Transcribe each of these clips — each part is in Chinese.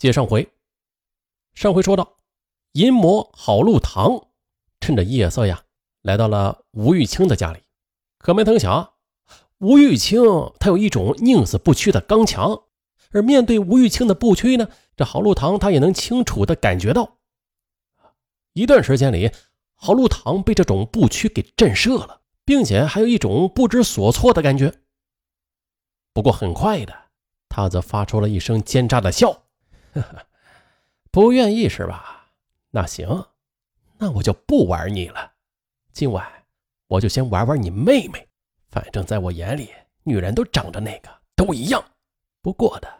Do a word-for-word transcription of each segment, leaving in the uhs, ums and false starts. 接上回，上回说到淫魔郝路堂趁着夜色呀来到了吴玉清的家里，可没曾想吴玉清他有一种宁死不屈的刚强，而面对吴玉清的不屈呢，这郝路堂他也能清楚的感觉到。一段时间里，郝路堂被这种不屈给震慑了，并且还有一种不知所措的感觉。不过很快的，他则发出了一声奸诈的笑，呵呵，不愿意是吧？那行，那我就不玩你了，今晚我就先玩玩你妹妹，反正在我眼里女人都长着那个都一样，不过的，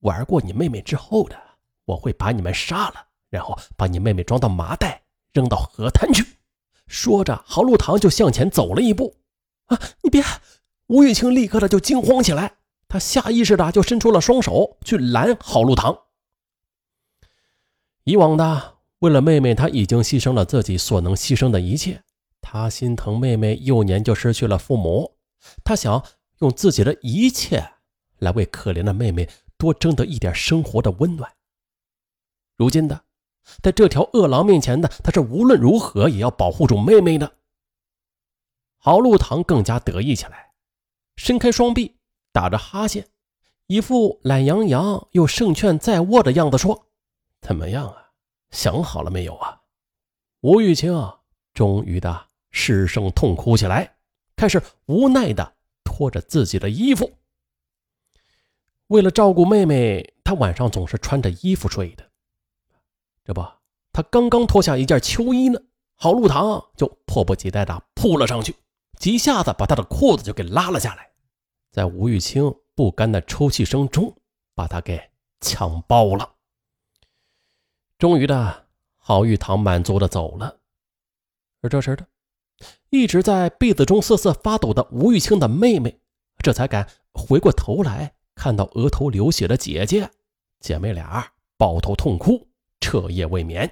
玩过你妹妹之后的，我会把你们杀了，然后把你妹妹装到麻袋扔到河滩去。说着郝路堂就向前走了一步。啊，你别！吴玉清立刻的就惊慌起来，他下意识的就伸出了双手去拦郝路堂。以往的为了妹妹，他已经牺牲了自己所能牺牲的一切，他心疼妹妹幼年就失去了父母，他想用自己的一切来为可怜的妹妹多争得一点生活的温暖。如今的在这条恶狼面前呢，他是无论如何也要保护住妹妹的。郝路堂更加得意起来，伸开双臂打着哈欠，一副懒洋洋又胜券在握的样子，说：怎么样啊，想好了没有啊？吴玉清啊，终于的失声痛哭起来，开始无奈的拖着自己的衣服。为了照顾妹妹，她晚上总是穿着衣服睡的。这不，她刚刚脱下一件秋衣呢，郝路堂就迫不及待地扑了上去，一下子把她的裤子就给拉了下来，在吴玉清不甘的抽泣声中把她给强暴了。终于的，郝玉堂满足的走了。而这时的，一直在被子中瑟瑟发抖的吴玉清的妹妹，这才敢回过头来，看到额头流血的姐姐，姐妹俩抱头痛哭，彻夜未眠。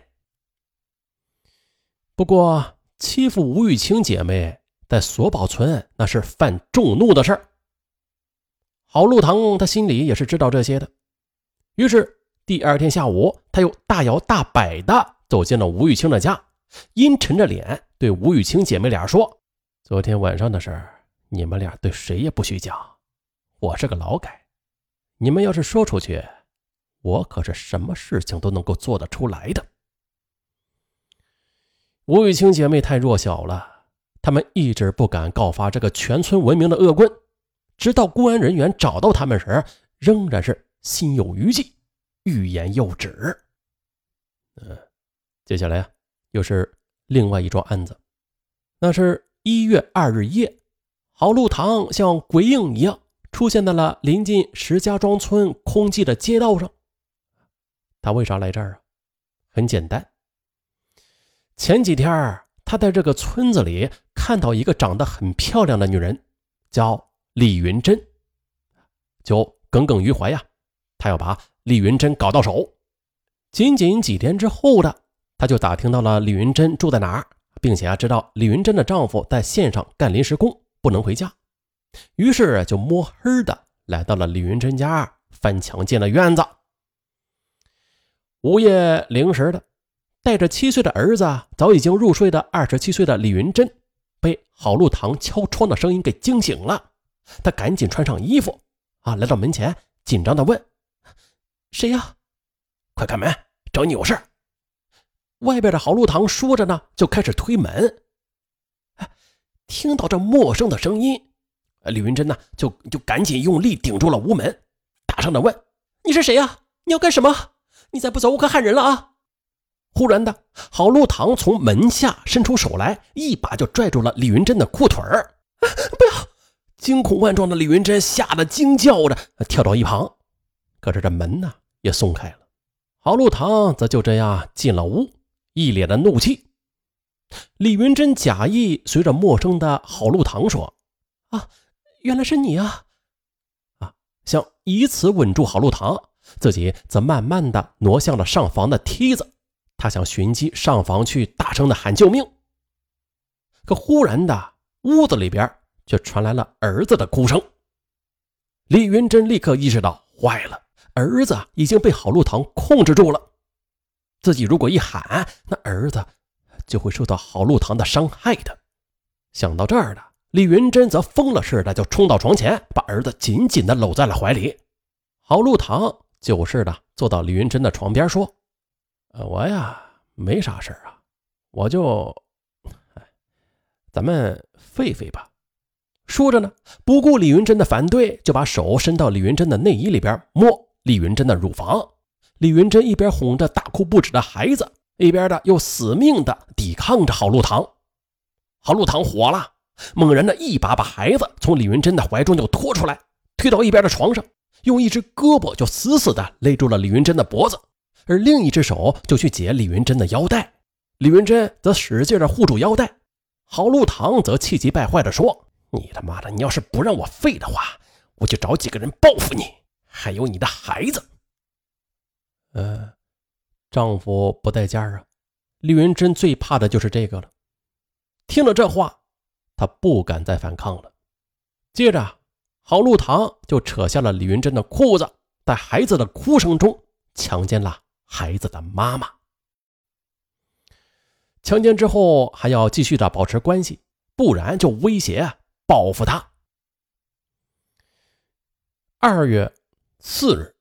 不过欺负吴玉清姐妹在索保村那是犯众怒的事儿。郝路堂他心里也是知道这些的，于是第二天下午，他又大摇大摆的走进了吴玉清的家，阴沉着脸对吴玉清姐妹俩说：昨天晚上的事儿，你们俩对谁也不许讲，我是个劳改，你们要是说出去，我可是什么事情都能够做得出来的。吴玉清姐妹太弱小了，她们一直不敢告发这个全村闻名的恶棍，直到公安人员找到他们时，仍然是心有余悸，欲言又止。嗯，接下来啊，又是另外一桩案子。那是一月二日夜，郝路堂像鬼影一样出现在了临近石家庄村空寂的街道上。他为啥来这儿啊？很简单，前几天他在这个村子里看到一个长得很漂亮的女人，叫李云珍，就耿耿于怀呀，他要把李云珍搞到手。仅仅几天之后的，他就打听到了李云珍住在哪儿，并且啊知道李云珍的丈夫在县上干临时工，不能回家。于是就摸黑的来到了李云珍家，翻墙进了院子。午夜零时的，带着七岁的儿子，早已经入睡的二十七岁的李云珍被郝路堂敲窗的声音给惊醒了。他赶紧穿上衣服啊，来到门前，紧张的问：谁呀？快开门，找你有事。外边的郝路堂说着呢，就开始推门。哎，听到这陌生的声音，李云珍呢就就赶紧用力顶住了屋门，大声的问：你是谁啊？你要干什么？你再不走我可喊人了啊！忽然的，郝路堂从门下伸出手来，一把就拽住了李云珍的裤腿儿。啊，不要！惊恐万状的李云珍吓得惊叫着跳到一旁，可是这门呢也松开了。郝路堂则就这样进了屋，一脸的怒气。李云珍假意随着陌生的郝路堂说：啊，原来是你啊！啊，想以此稳住郝路堂，自己则慢慢的挪向了上房的梯子。他想寻机上房去大声的喊救命，可忽然的，屋子里边却传来了儿子的哭声。李云珍立刻意识到坏了，儿子已经被好路堂控制住了，自己如果一喊，那儿子就会受到好路堂的伤害的。想到这儿了，李云珍则疯了似的就冲到床前，把儿子紧紧地搂在了怀里。好路堂就似的坐到李云珍的床边说：呃、我呀没啥事啊，我就咱们废废吧。说着呢，不顾李云珍的反对，就把手伸到李云珍的内衣里边摸李云珍的乳房。李云珍一边哄着大哭不止的孩子，一边的又死命的抵抗着郝路堂。郝路堂火了，猛然的一把把孩子从李云珍的怀中就拖出来，推到一边的床上，用一只胳膊就死死的勒住了李云珍的脖子，而另一只手就去解李云珍的腰带。李云珍则使劲的护住腰带，郝路堂则气急败坏的说：你他妈的，你要是不让我废的话，我就找几个人报复你，还有你的孩子。呃，丈夫不待嫁啊，李云珍最怕的就是这个了。听了这话，她不敢再反抗了。接着，郝路堂就扯下了李云珍的裤子，在孩子的哭声中强奸了孩子的妈妈。强奸之后还要继续的保持关系，不然就威胁报复他。二月四日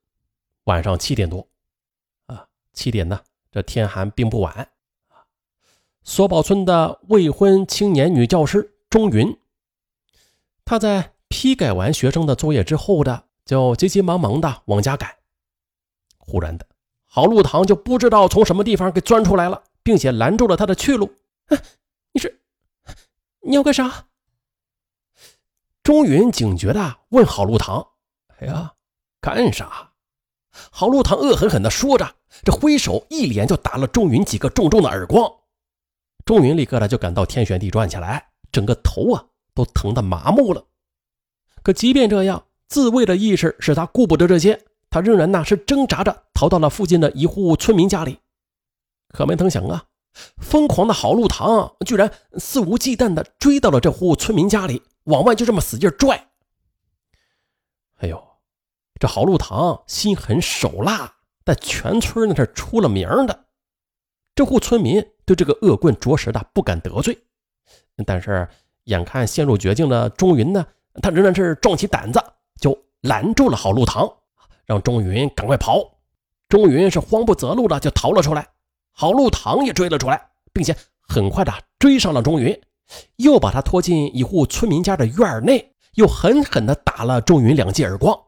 晚上七点多啊，七点呢，这天寒并不晚。索堡村的未婚青年女教师钟云，她在批改完学生的作业之后的，就急急忙忙的往家赶。忽然的，郝路堂就不知道从什么地方给钻出来了，并且拦住了他的去路。哎，你是你要干啥？钟云警觉的问郝路堂：哎呀，干啥？郝路堂恶狠狠的说着，这挥手一连就打了钟云几个重重的耳光。钟云立刻的就感到天旋地转起来，整个头啊都疼得麻木了。可即便这样，自卫的意识使他顾不得这些，他仍然那是挣扎着逃到了附近的一户村民家里。可没曾想啊，疯狂的郝路堂居然肆无忌惮地追到了这户村民家里，往外就这么使劲拽。哎呦，这郝路堂心狠手辣，在全村那是出了名的。这户村民对这个恶棍着实的不敢得罪，但是眼看陷入绝境的钟云呢，他仍然是壮起胆子就拦住了郝路堂，让钟云赶快跑。钟云是慌不择路的就逃了出来，郝路堂也追了出来，并且很快的追上了钟云，又把他拖进一户村民家的院内，又狠狠的打了钟云两记耳光。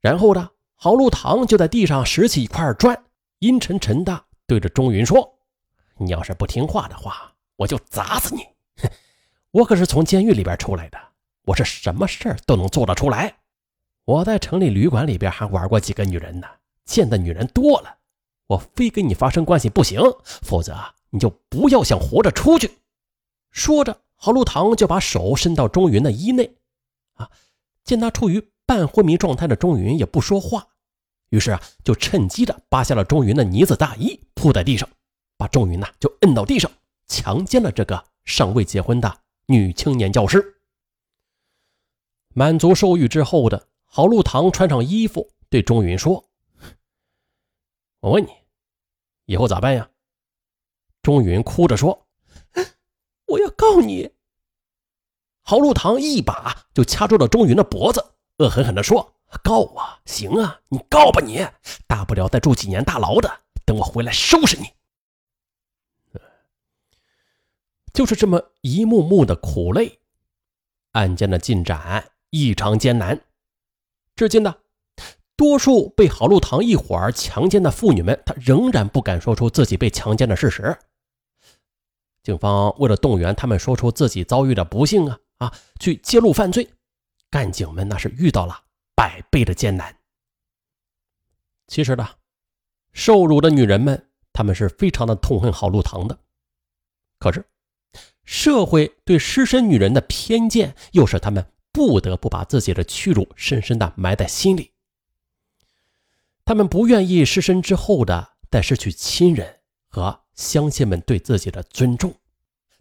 然后呢，郝路堂就在地上拾起一块砖，阴沉沉的对着钟云说：你要是不听话的话，我就砸死你。我可是从监狱里边出来的，我是什么事儿都能做得出来。我在城里旅馆里边还玩过几个女人呢，见的女人多了，我非跟你发生关系不行，否则你就不要想活着出去。说着，郝路堂就把手伸到钟云的衣内。啊，见他处于半昏迷状态的钟云也不说话，于是啊，就趁机的扒下了钟云的呢子大衣，铺在地上，把钟云呢、啊、就摁到地上，强奸了这个尚未结婚的女青年教师。满足受欲之后的郝路堂穿上衣服，对钟云说：我问你，以后咋办呀？钟云哭着说：我要告你。郝路堂一把就掐住了钟云的脖子，恶狠狠地说：告啊，行啊，你告吧你，大不了再住几年大牢的，等我回来收拾你。就是这么一幕幕的苦累，案件的进展异常艰难。至今呢，多数被郝路堂一伙儿强奸的妇女们，她仍然不敢说出自己被强奸的事实。警方为了动员他们说出自己遭遇的不幸啊啊，去揭露犯罪，干警们那是遇到了百倍的艰难。其实呢，受辱的女人们，她们是非常的痛恨郝路堂的。可是，社会对失身女人的偏见，又使她们不得不把自己的屈辱深深的埋在心里。他们不愿意失身之后的再失去亲人和乡亲们对自己的尊重，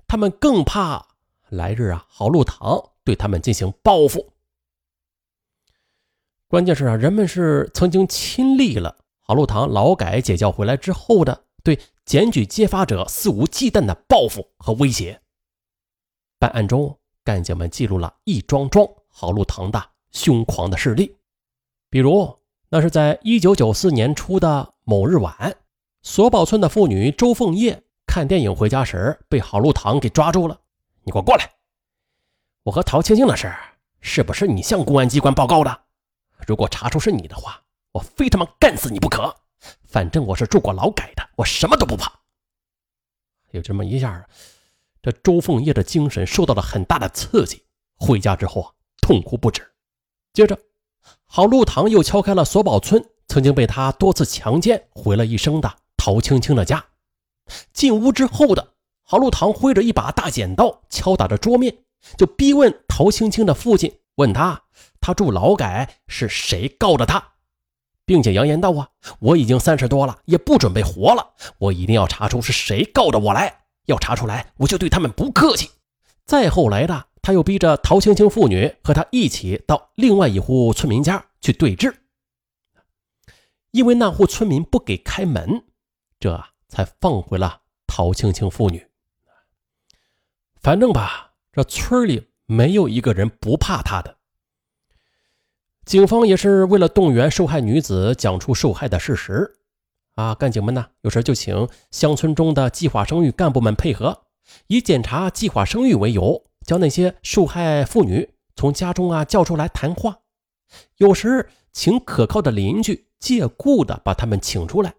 他们更怕来日啊郝路堂对他们进行报复。关键是啊，人们是曾经亲历了郝路堂劳改解教回来之后的对检举揭发者肆无忌惮的报复和威胁。办案中，干警们记录了一桩桩郝路堂的凶狂的事例，比如那是在一九九四年初的某日晚，索堡村的妇女周凤叶看电影回家时被郝路堂给抓住了。你给我过来，我和陶青青的事是不是你向公安机关报告的？如果查出是你的话，我非他妈干死你不可！反正我是住过劳改的，我什么都不怕。有这么一下，这周凤叶的精神受到了很大的刺激，回家之后啊，痛哭不止。接着，郝路堂又敲开了索堡村曾经被他多次强奸毁了一生的陶青青的家。进屋之后的郝路堂挥着一把大剪刀敲打着桌面，就逼问陶青青的父亲，问他他住劳改是谁告的他，并且扬言道啊，我已经三十多了，也不准备活了，我一定要查出是谁告的我来，要查出来我就对他们不客气。再后来的，他又逼着陶青青妇女和他一起到另外一户村民家去对峙，因为那户村民不给开门，这才放回了陶青青妇女。反正吧，这村里没有一个人不怕他的。警方也是为了动员受害女子讲出受害的事实啊，干警们呢有时就请乡村中的计划生育干部们配合，以检查计划生育为由，将那些受害妇女从家中啊叫出来谈话。有时请可靠的邻居借故的把他们请出来。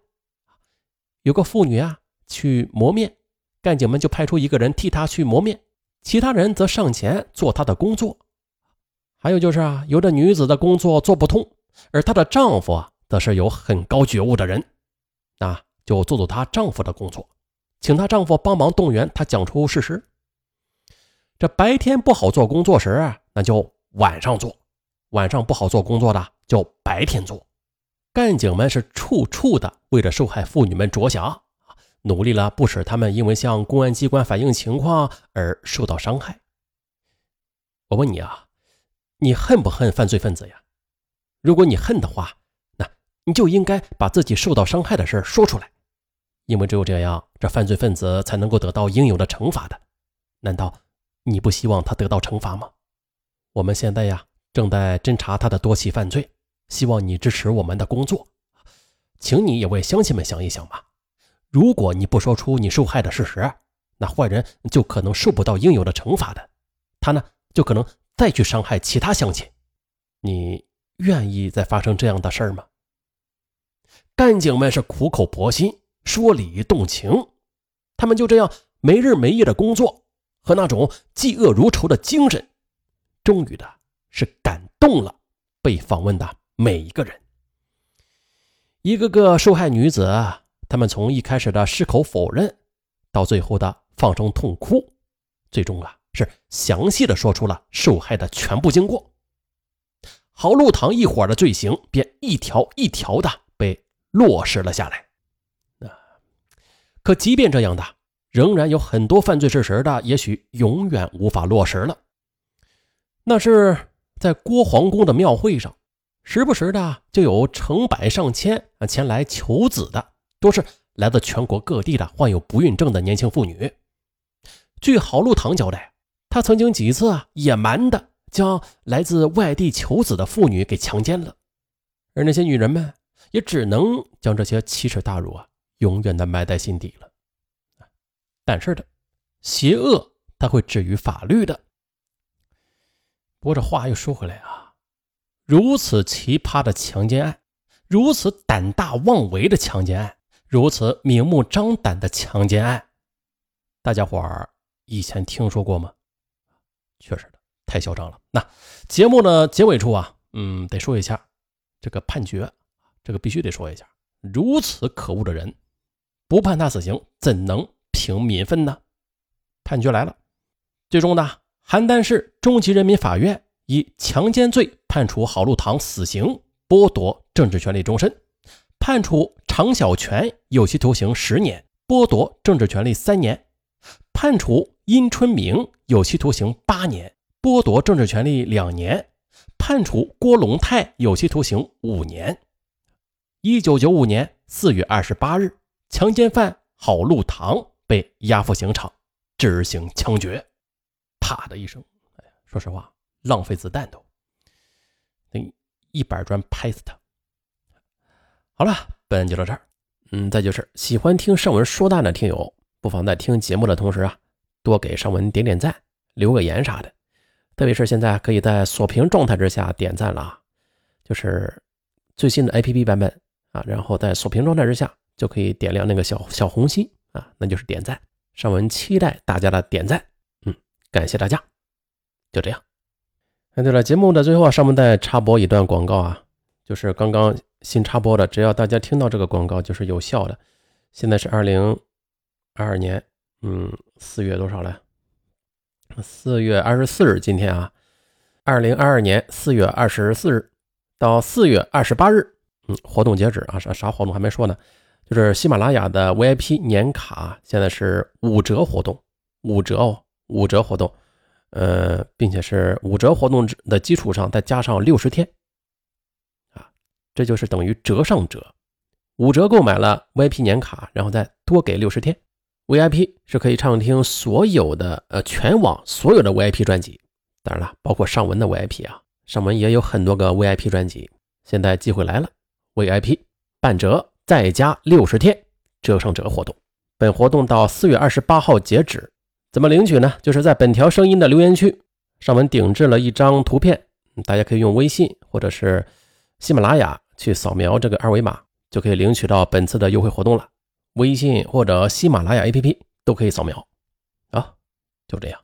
有个妇女啊去磨面，干警们就派出一个人替她去磨面，其他人则上前做她的工作。还有就是啊，有的女子的工作做不通，而她的丈夫啊则是有很高觉悟的人，那就做做她丈夫的工作，请她丈夫帮忙动员她讲出事实。这白天不好做工作时啊，那就晚上做，晚上不好做工作的就白天做。干警们是处处的为着受害妇女们着想，努力了不使他们因为向公安机关反映情况而受到伤害。我问你啊，你恨不恨犯罪分子呀？如果你恨的话，那你就应该把自己受到伤害的事说出来，因为只有这样，这犯罪分子才能够得到应有的惩罚的。难道你不希望他得到惩罚吗？我们现在呀，正在侦查他的多起犯罪，希望你支持我们的工作，请你也为乡亲们想一想吧。如果你不说出你受害的事实，那坏人就可能受不到应有的惩罚的，他呢就可能再去伤害其他乡亲。你愿意再发生这样的事儿吗？干警们是苦口婆心，说理动情，他们就这样没日没夜的工作和那种嫉恶如仇的精神，终于的是感动了被访问的每一个人。一个个受害女子啊，他们从一开始的矢口否认，到最后的放声痛哭，最终啊是详细的说出了受害的全部经过。郝路堂一伙的罪行便一条一条的被落实了下来。可即便这样的，仍然有很多犯罪事实的也许永远无法落实了。那是在郭皇宫的庙会上，时不时的就有成百上千前来求子的，都是来自全国各地的患有不孕症的年轻妇女。据郝路堂交代，他曾经几次啊野蛮的将来自外地求子的妇女给强奸了，而那些女人们也只能将这些奇耻大辱啊永远的埋在心底了。但是的，邪恶它会止于法律的。不过这话又说回来啊，如此奇葩的强奸案，如此胆大妄为的强奸案，如此明目张胆的强奸案，大家伙儿以前听说过吗？确实的，太嚣张了。那节目的结尾处啊，嗯，得说一下这个判决，这个必须得说一下。如此可恶的人，不判他死刑，怎能平民愤呢？判决来了，最终呢，邯郸市中级人民法院以强奸罪判处郝路堂死刑，剥夺政治权利终身；判处常小泉有期徒刑十年，剥夺政治权利三年；判处殷春明有期徒刑八年，剥夺政治权利两年；判处郭龙泰有期徒刑五年。一九九五年四月二十八日，强奸犯郝路堂被押赴刑场执行枪决。啪的一声，说实话，浪费子弹都。那一板砖拍死他。好了，本就到这儿。嗯，再就是喜欢听上文说大的听友，不妨在听节目的同时啊，多给上文点点赞，留个言啥的。特别是现在可以在锁屏状态之下点赞了啊，就是最新的 A P P 版本啊，然后在锁屏状态之下就可以点亮那个小小红心啊，那就是点赞。上文期待大家的点赞，嗯，感谢大家。就这样。哎，对了，节目的最后啊，上文再插播一段广告啊，就是刚刚新插播的，只要大家听到这个广告就是有效的。现在是二零二二年，嗯，四月多少了？四月二十四日，今天啊，二零二二年四月二十四日到四月二十八日，嗯，活动截止啊，啥啥活动还没说呢，就是喜马拉雅的 V I P 年卡现在是五折活动，五折哦，五折活动，呃，并且是五折活动的基础上再加上六十天啊，这就是等于折上折，五折购买了 V I P 年卡，然后再多给六十天。V I P 是可以畅听所有的呃全网所有的 V I P 专辑，当然了，包括上文的 V I P 啊，上文也有很多个 V I P 专辑，现在机会来了 ，V I P 半折再加六十天折上折活动，本活动到四月二十八号截止。怎么领取呢？就是在本条声音的留言区，上文顶置了一张图片，大家可以用微信或者是喜马拉雅去扫描这个二维码，就可以领取到本次的优惠活动了。微信或者喜马拉雅 A P P 都可以扫描啊，就这样。